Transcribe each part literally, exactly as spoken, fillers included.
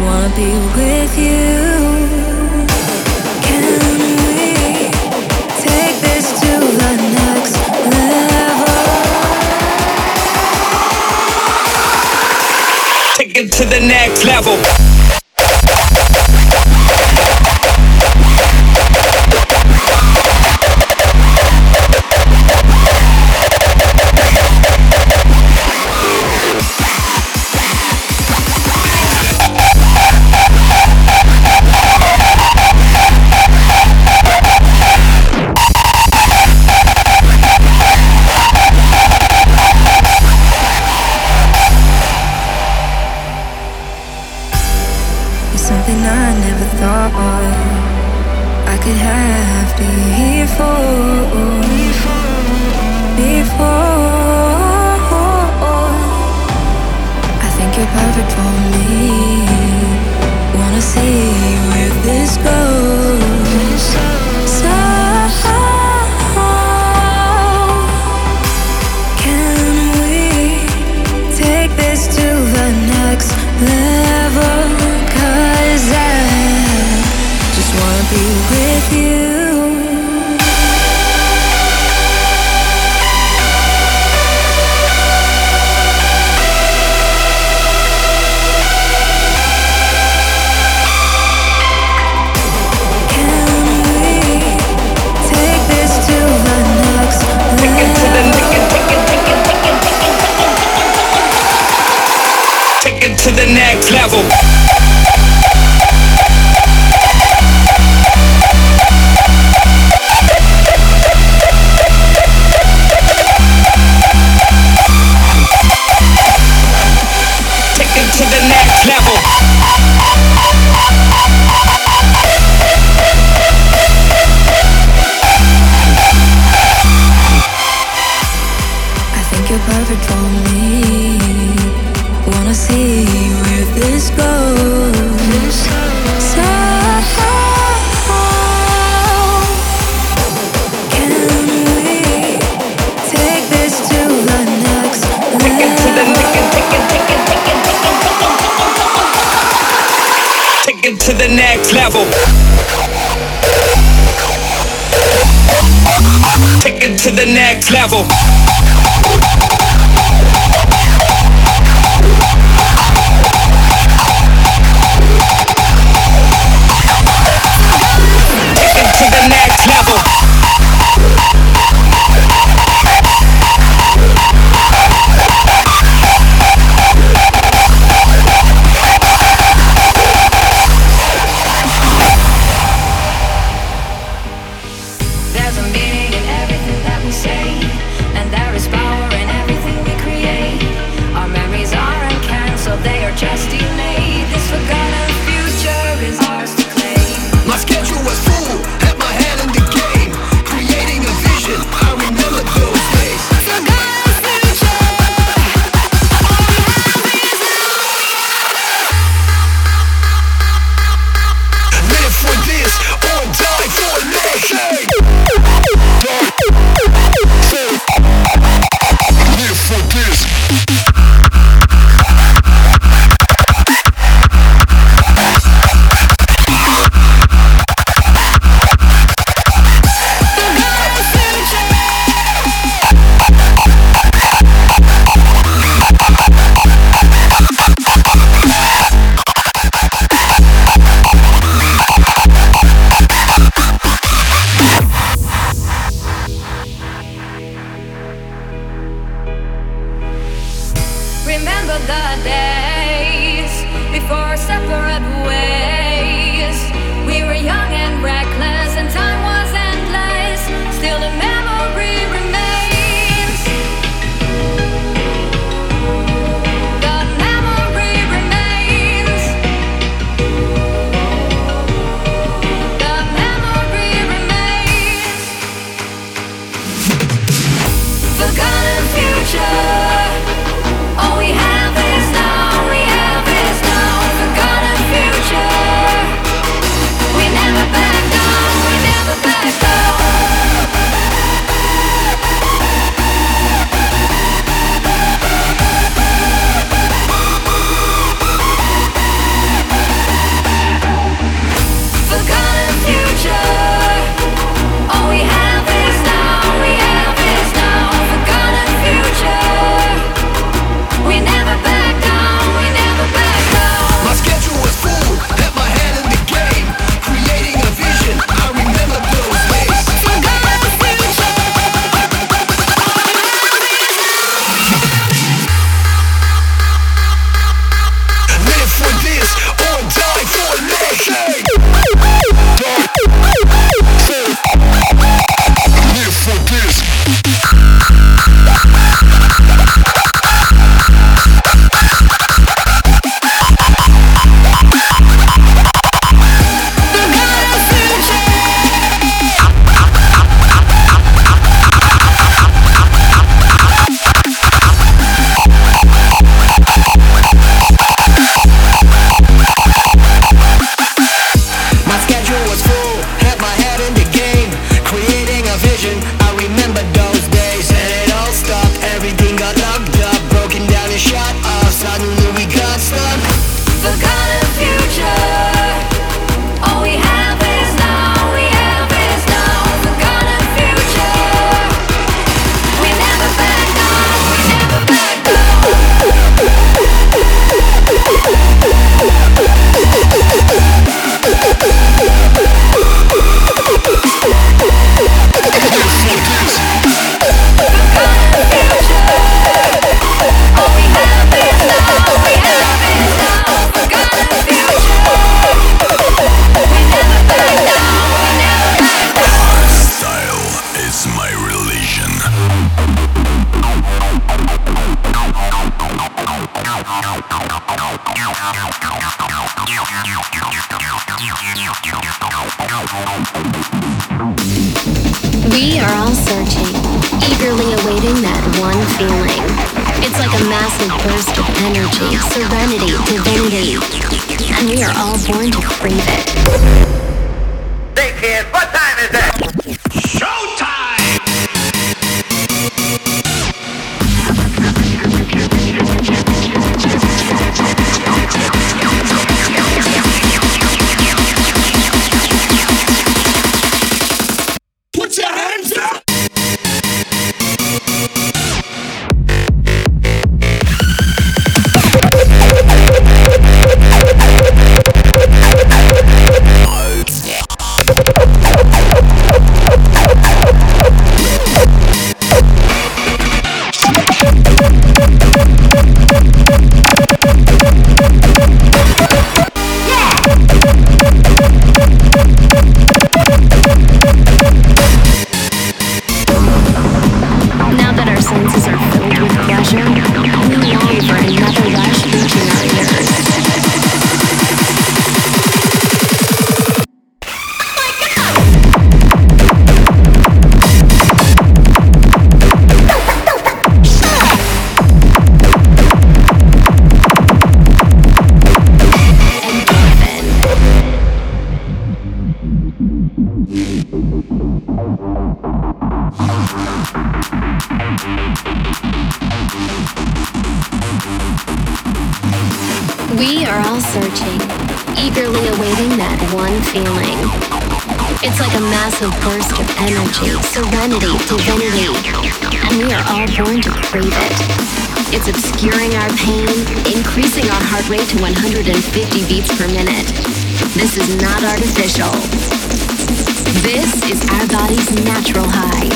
just wanna be with you. Can we take this to the next level? Take it to the next level. Something I never thought I could have before, before. I think you're perfect for me. Wanna see where this goes. So can we take this to the next level? Be with you. Take it to the next level. You're perfect for me. Wanna see where this goes. So can we take this to the next level? Take it to the next, take it, take it, take it, take it, take it, take it to the next level. Take it to the next level. There's a meaning in everything that we say, and that We are all searching, eagerly awaiting that one feeling. It's like a massive burst of energy, serenity, divinity, and we are all born to crave it. Hey kids, what time is it? Showtime! We are all searching, eagerly awaiting that one feeling. It's like a massive burst of energy, serenity, divinity, and we are all born to crave it. It's obscuring our pain, increasing our heart rate to one hundred fifty beats per minute. This is not artificial. This is our body's natural high.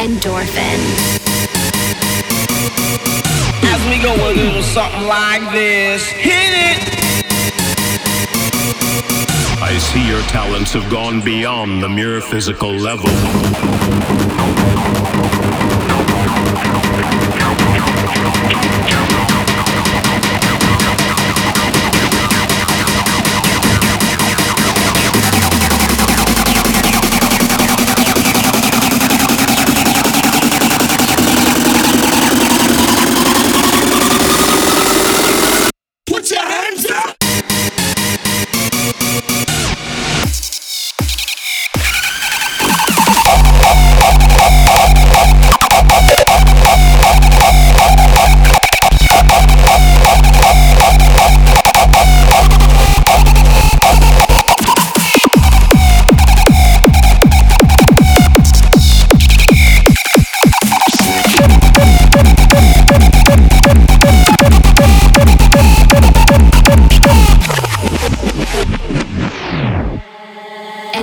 Endorphin. As we go a little something like this, hit it! I see your talents have gone beyond the mere physical level.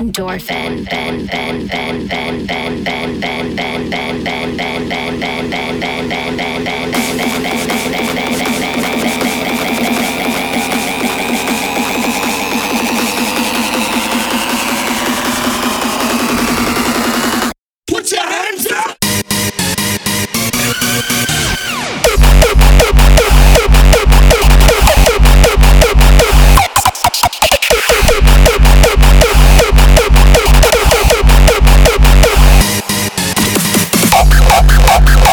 Endorphin, ben, ben, ben, ben, ben, ben, ben, ben, ben, ben, ben, ben, ben, ben, ben, ben, ben, ben, Fuck, fuck, fuck.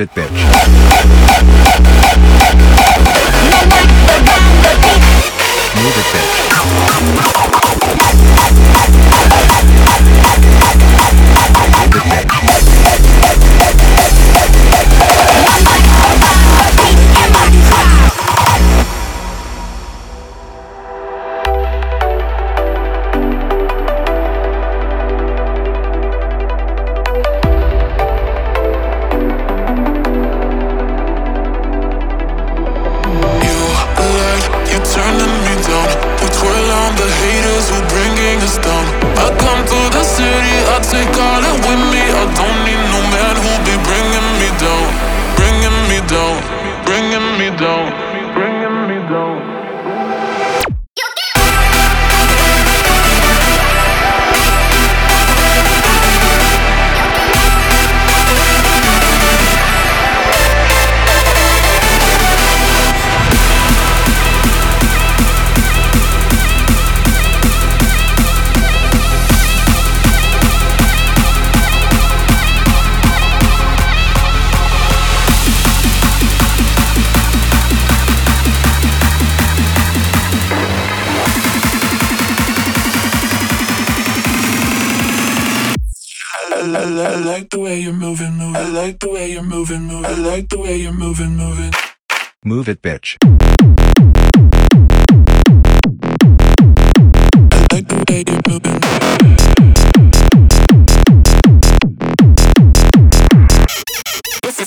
it, bitch. Move it, bitch. Move it, bitch. Move it, bitch. Bitch. This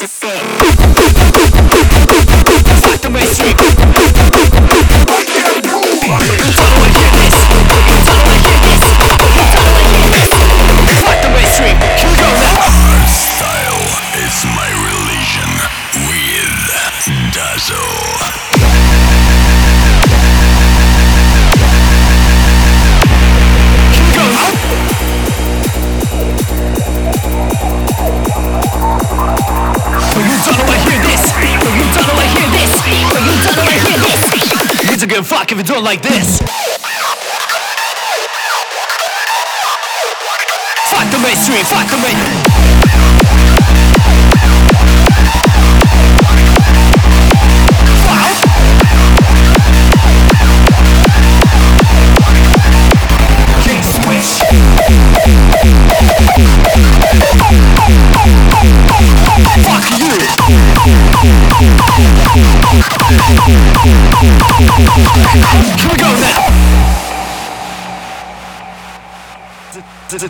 is sick. Fuck the way she. Fuck if you do it like this. Fuck the mainstream, fuck the mainstream.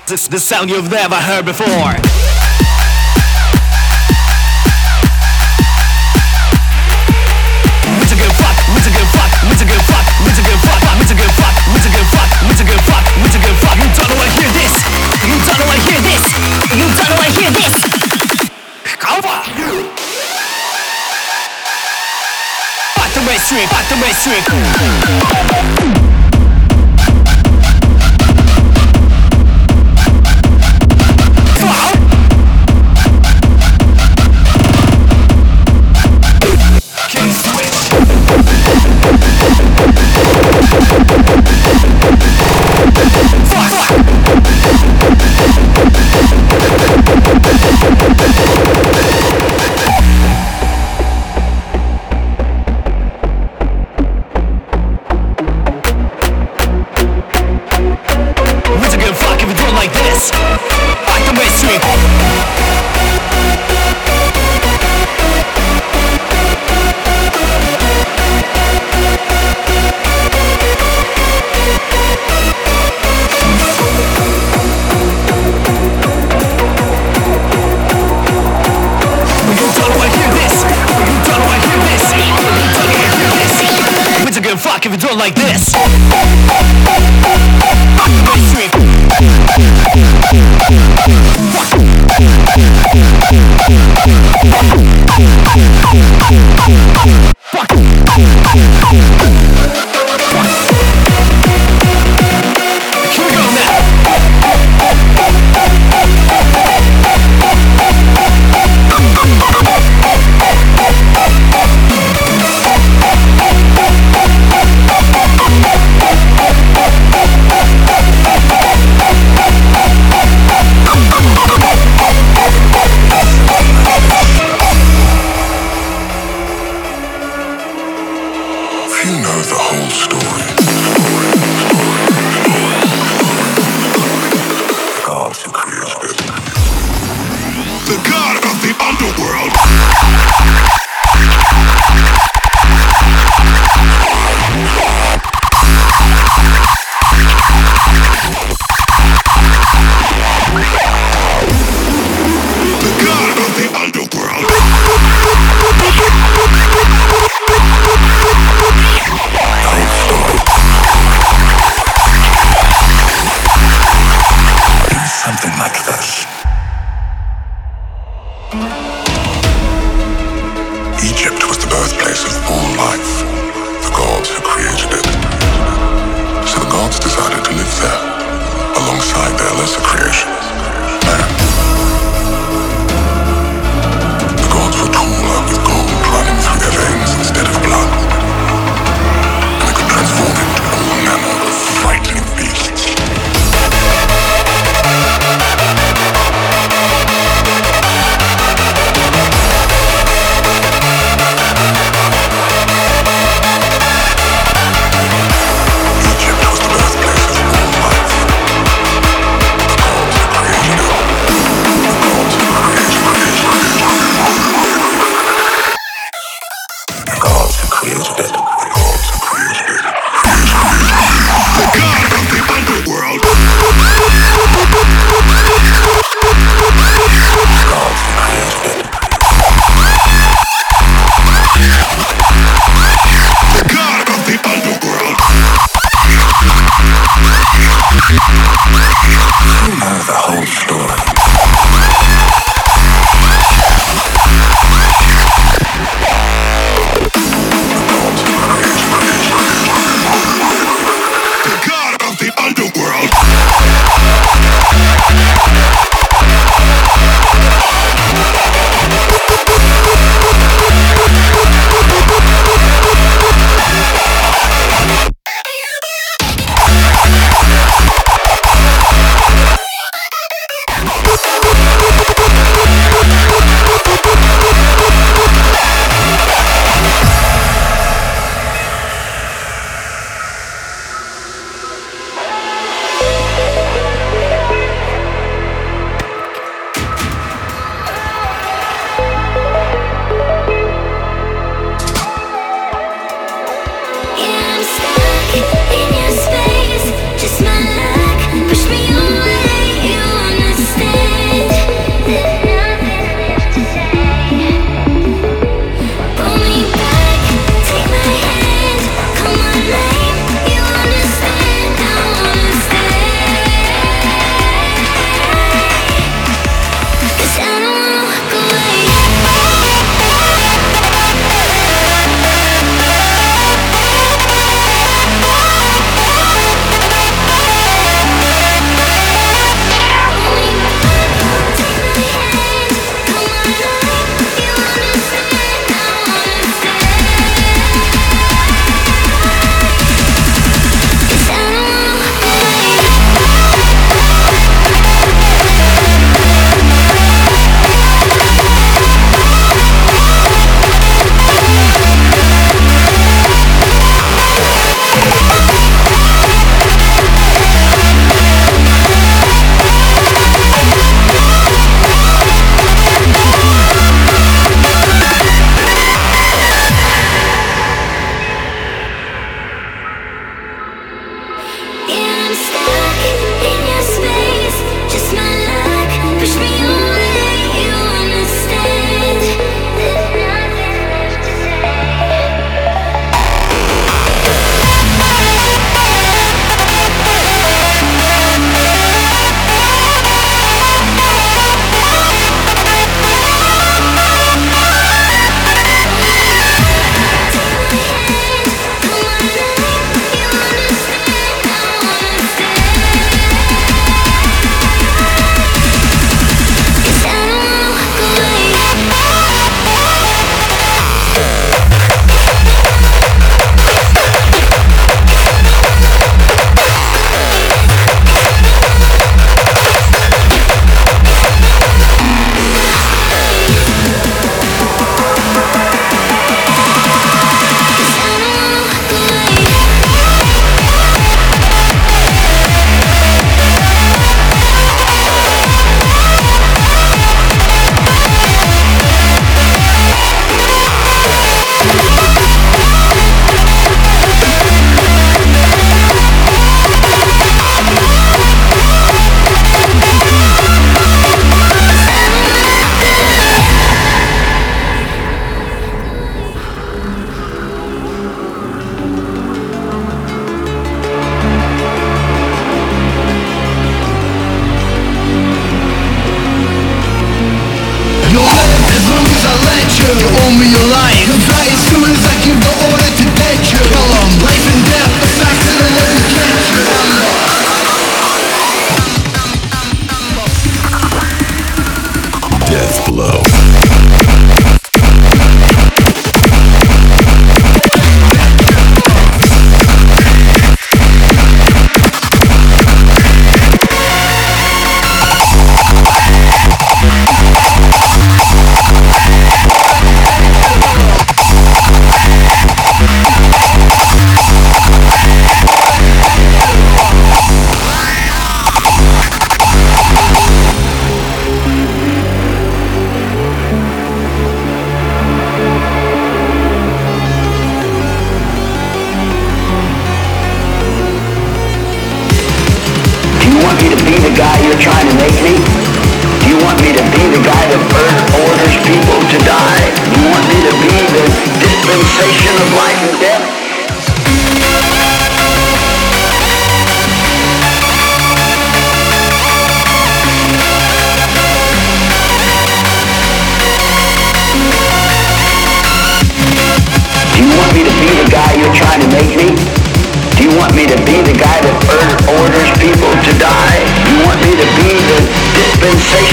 This is the sound you've never heard before. Mainstream, fuck the mainstream. Can't switch. Fuck. if you do it like this. Something like this.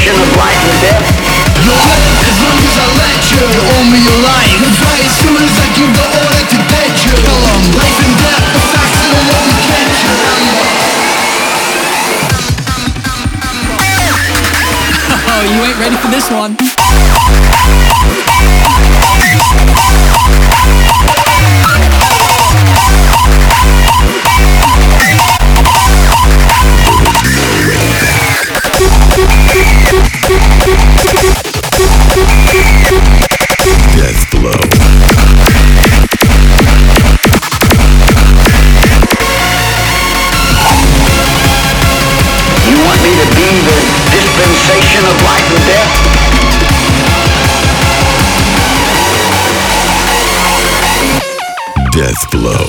question of life and death. You're left as long as I let you. You owe me your life. That's why as soon as I give the order to dead you. Along life and death, the facts are what we catch you. Oh, you ain't ready for this one. Sensation of life and death. Death blow.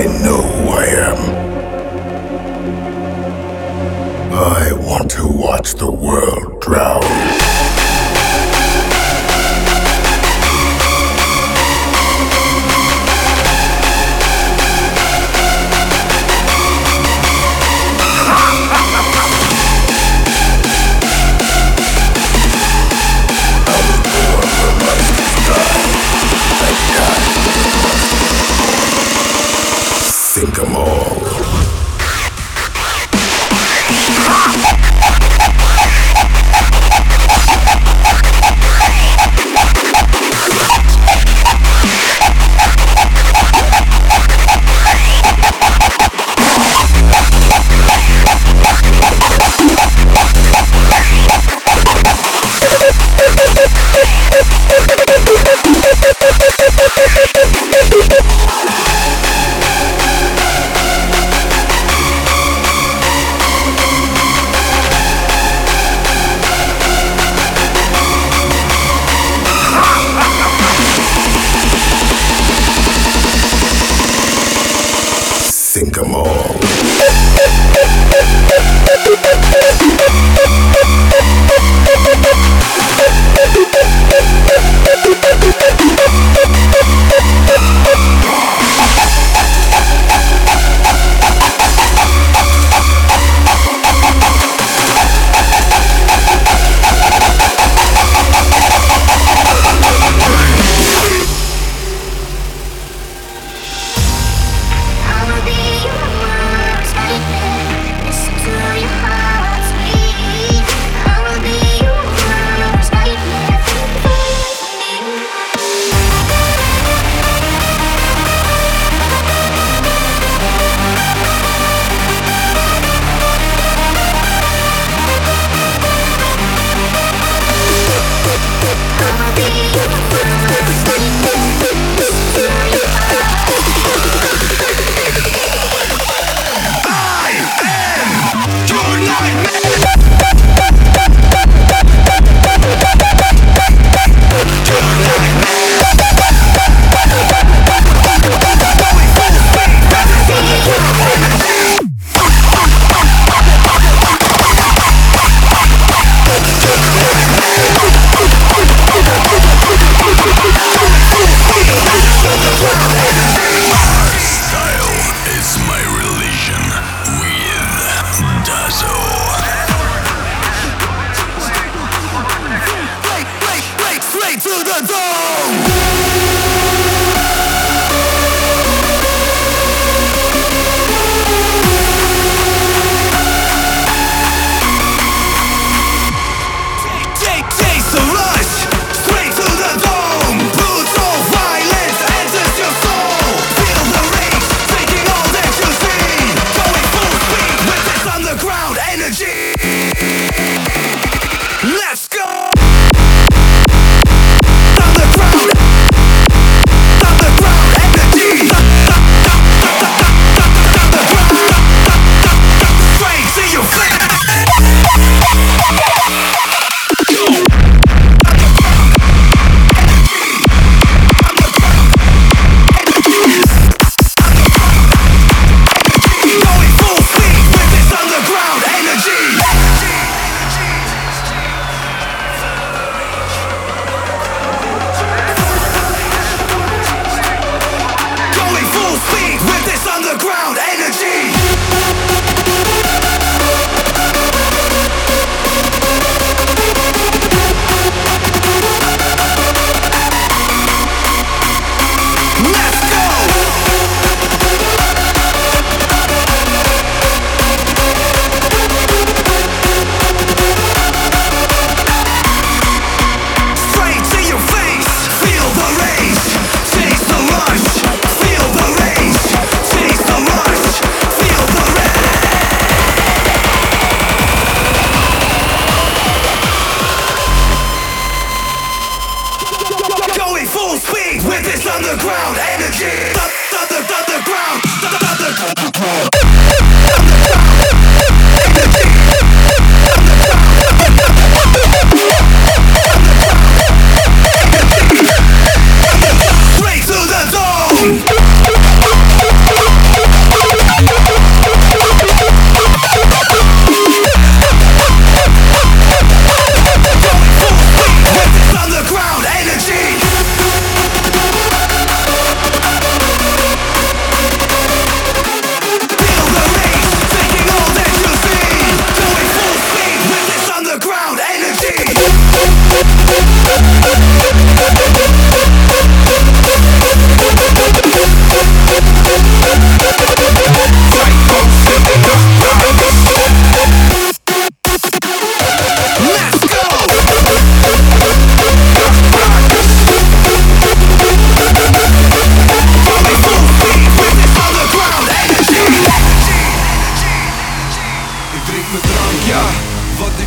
I know who I am. I want to watch the world drown. Think them all. Think them all. Straight to the dome.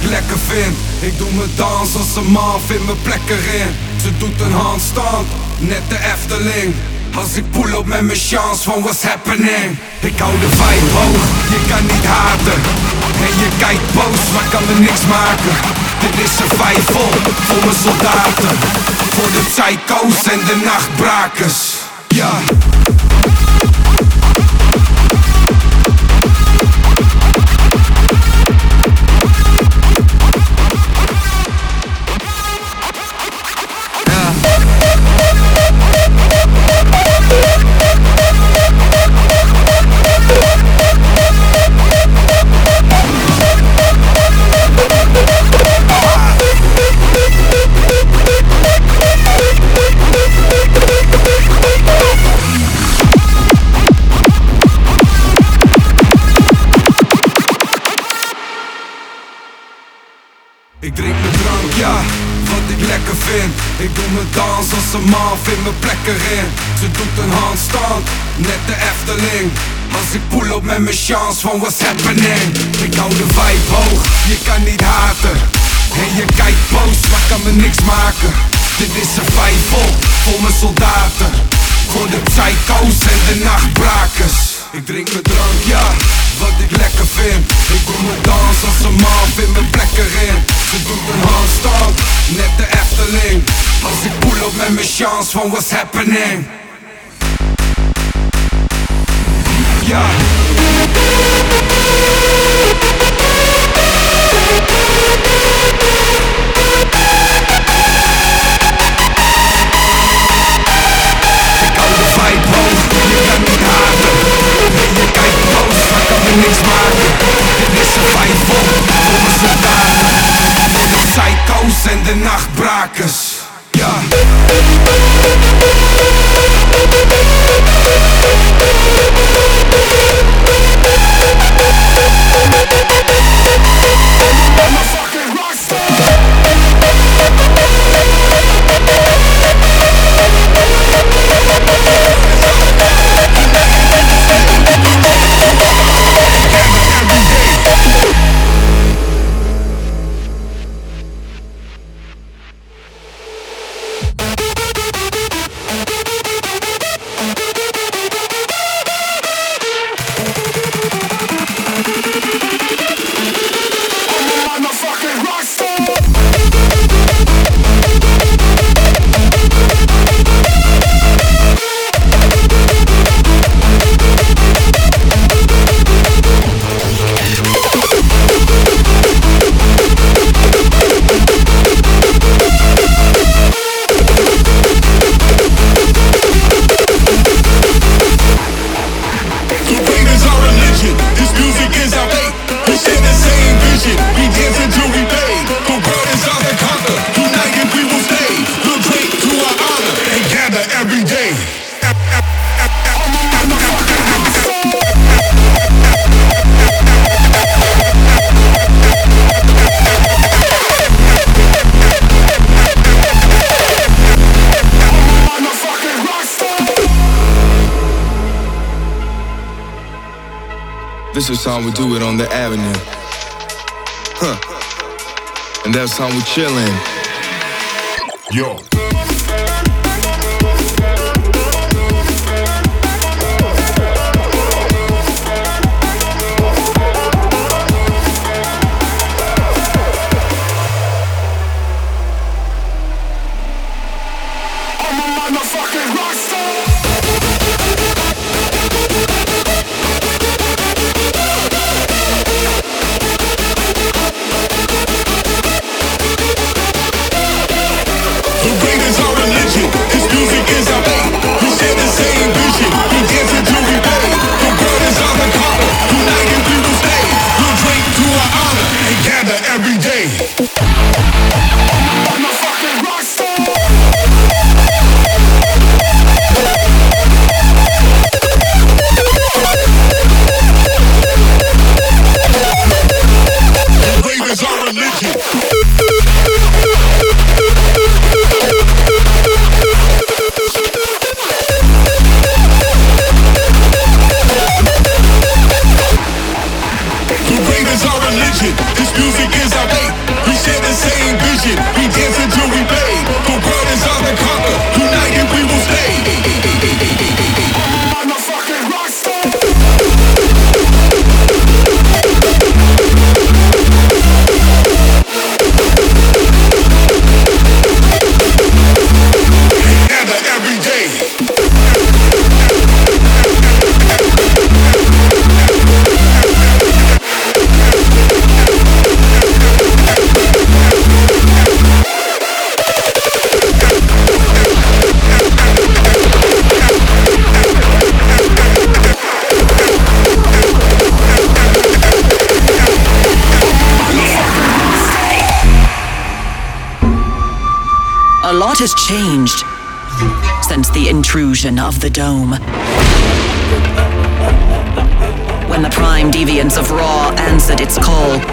ik lekker vind. Ik doe mijn dans als een man, vind mijn plek erin. Ze doet een handstand, net de Efteling. Als ik pull op met mijn chance van what's happening. Ik hou de vibe hoog, je kan niet haten. En je kijkt boos, maar kan me niks maken. Dit is een vijf vol, voor mijn soldaten. Voor de psycho's en de nachtbrakers. Ja. Ik drink mijn drank, ja, wat ik lekker vind. Ik doe mijn dans als een man, vind mijn plek erin. Ze doet een handstand, net de Efteling. Als ik pull op met mijn chance van what's happening. Ik hou de vibe hoog, je kan niet haten. En je kijkt boos, maar kan me niks maken. Dit is een vijf vol, voor mijn soldaten. Voor de psycho's en de nachtbrakers. Ik drink mijn drank, ja, wat ik lekker vind. Ik doe mijn dans als een man, vind mijn plek erin. Ze doet een handstand, net de Efteling. Als ik pull op met mijn chance van what's happening. Ja. Ik hou de vibe hoog, je kan niet haten. En je kijkt boos, maar kan me niks maken. Dit is een vibe vol, voor mijn soldaten. Voor de psycho's en de nachtbrakers. Ja. This is how we do it on the avenue. Huh. And that's how we chillin'. Yo. I'm a motherfucking rockstar. You A lot has changed since the intrusion of the dome, when the prime deviants of Ra answered its call.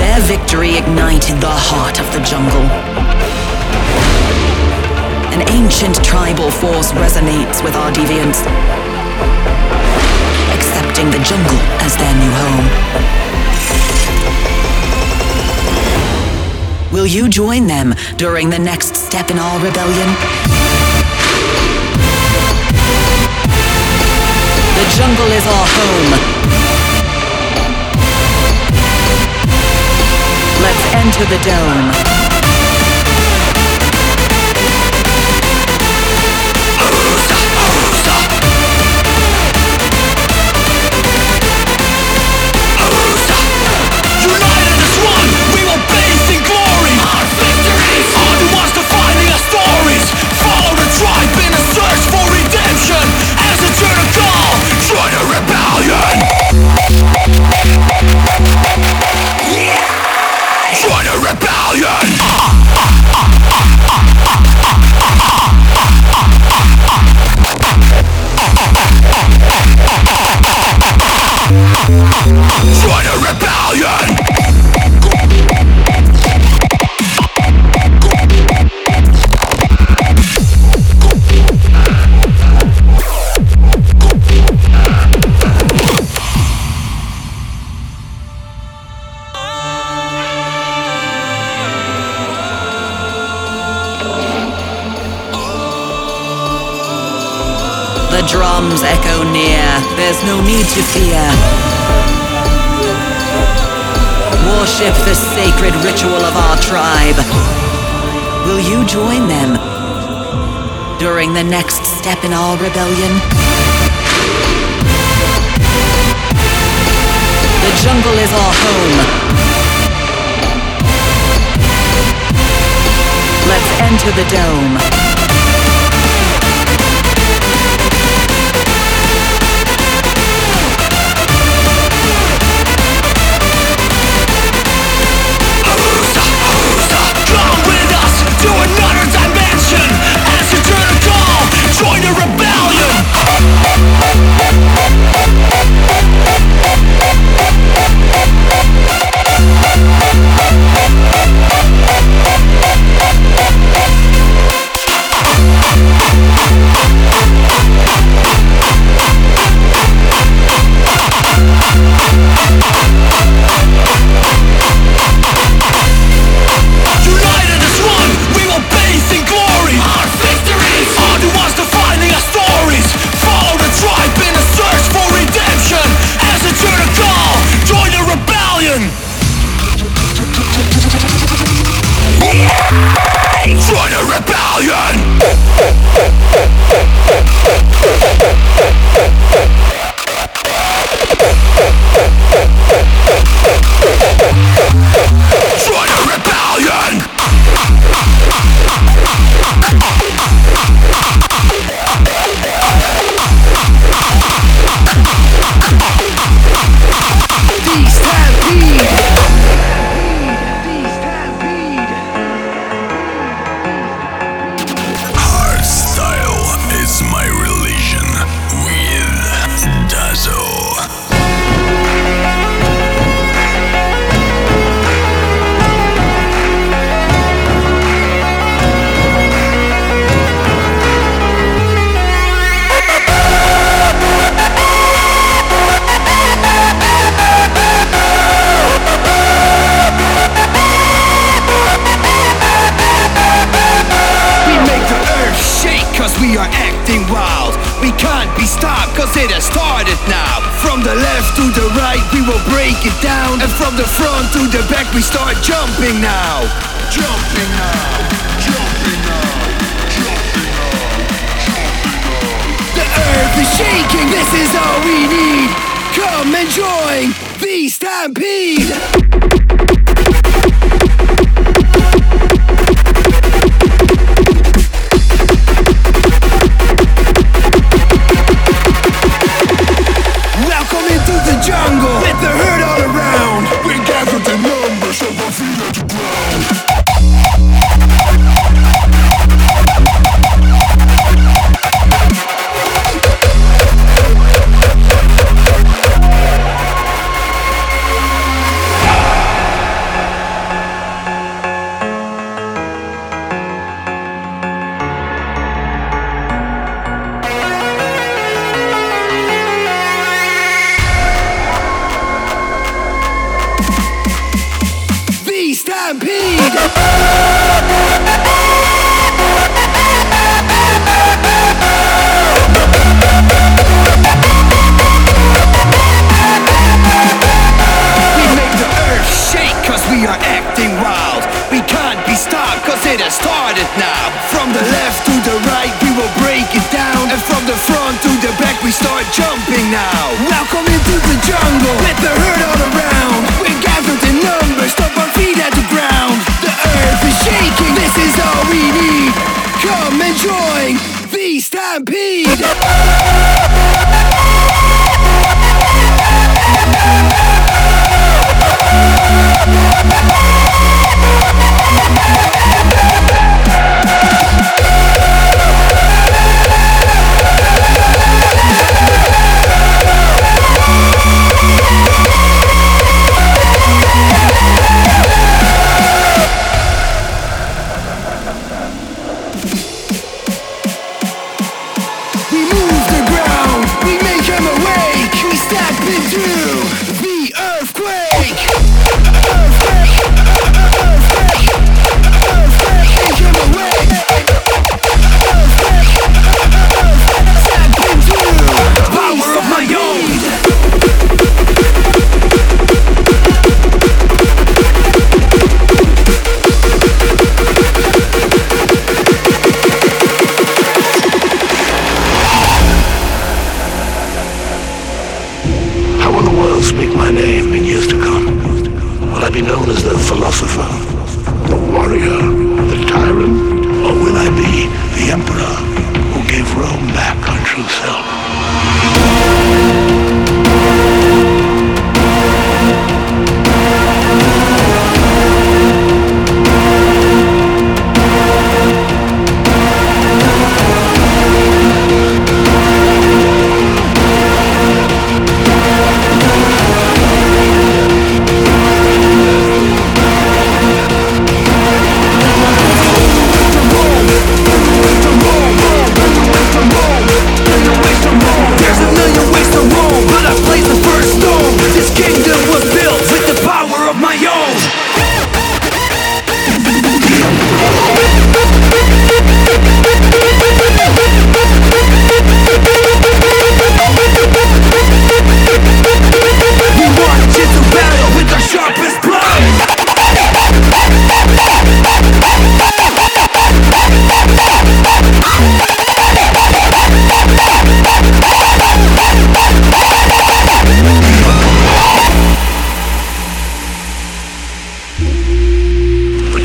Their victory ignited the heart of the jungle. An ancient tribal force resonates with our deviants, accepting the jungle as their new home. Will you join them during the next step in our rebellion? The jungle is our home. Let's enter the dome. Drums echo near, there's no need to fear. Worship the sacred ritual of our tribe. Will you join them during the next step in our rebellion? The jungle is our home. Let's enter the dome. We're gathered in numbers, so we're feet at the ground. Started now. From the left to the right, we will break it down, and from the front to the back, we start jumping now. Welcome into the jungle, with the herd all around. We're gathered in numbers, stop our feet at the ground. The earth is shaking, this is all we need. Come and join the stampede. Speak my name in years to come. Will I be known as the philosopher, the warrior, the tyrant, or will I be the emperor who gave Rome back her true self?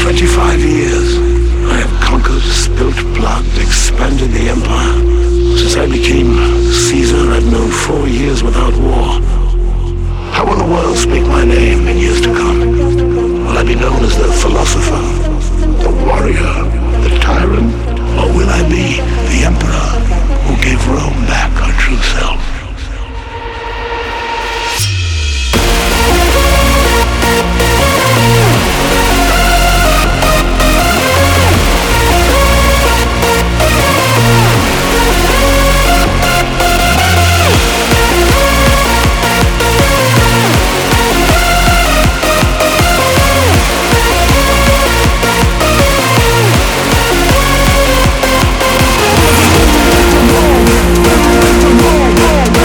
twenty-five years, I have conquered, spilt blood, expanded the empire. Since I became Caesar, I've known four years without war. How will the world speak my name in years to come? Will I be known as the philosopher, the warrior, the tyrant, or will I be the emperor who gave Rome back her true self? Come on, come on.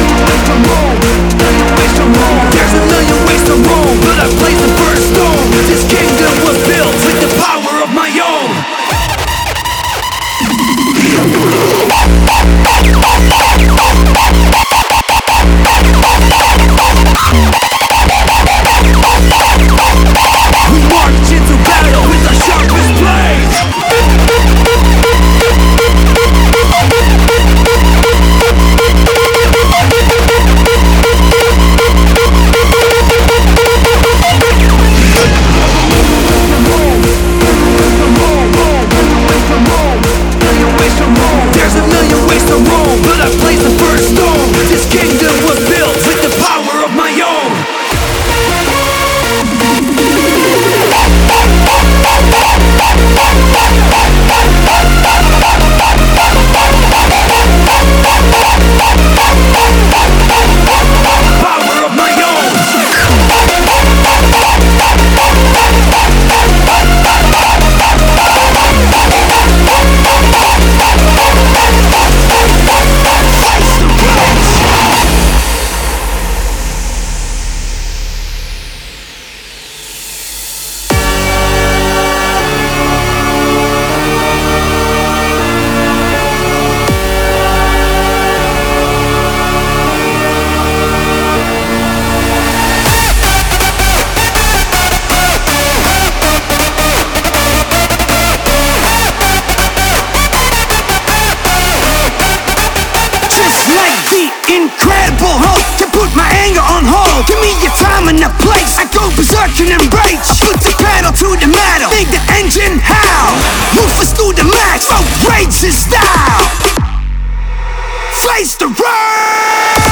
my anger on hold. Give me your time and a place. I go berserk and enrage. I put the pedal to the metal. Make the engine howl. Ruthless to the max. Outrageous style. Face the road.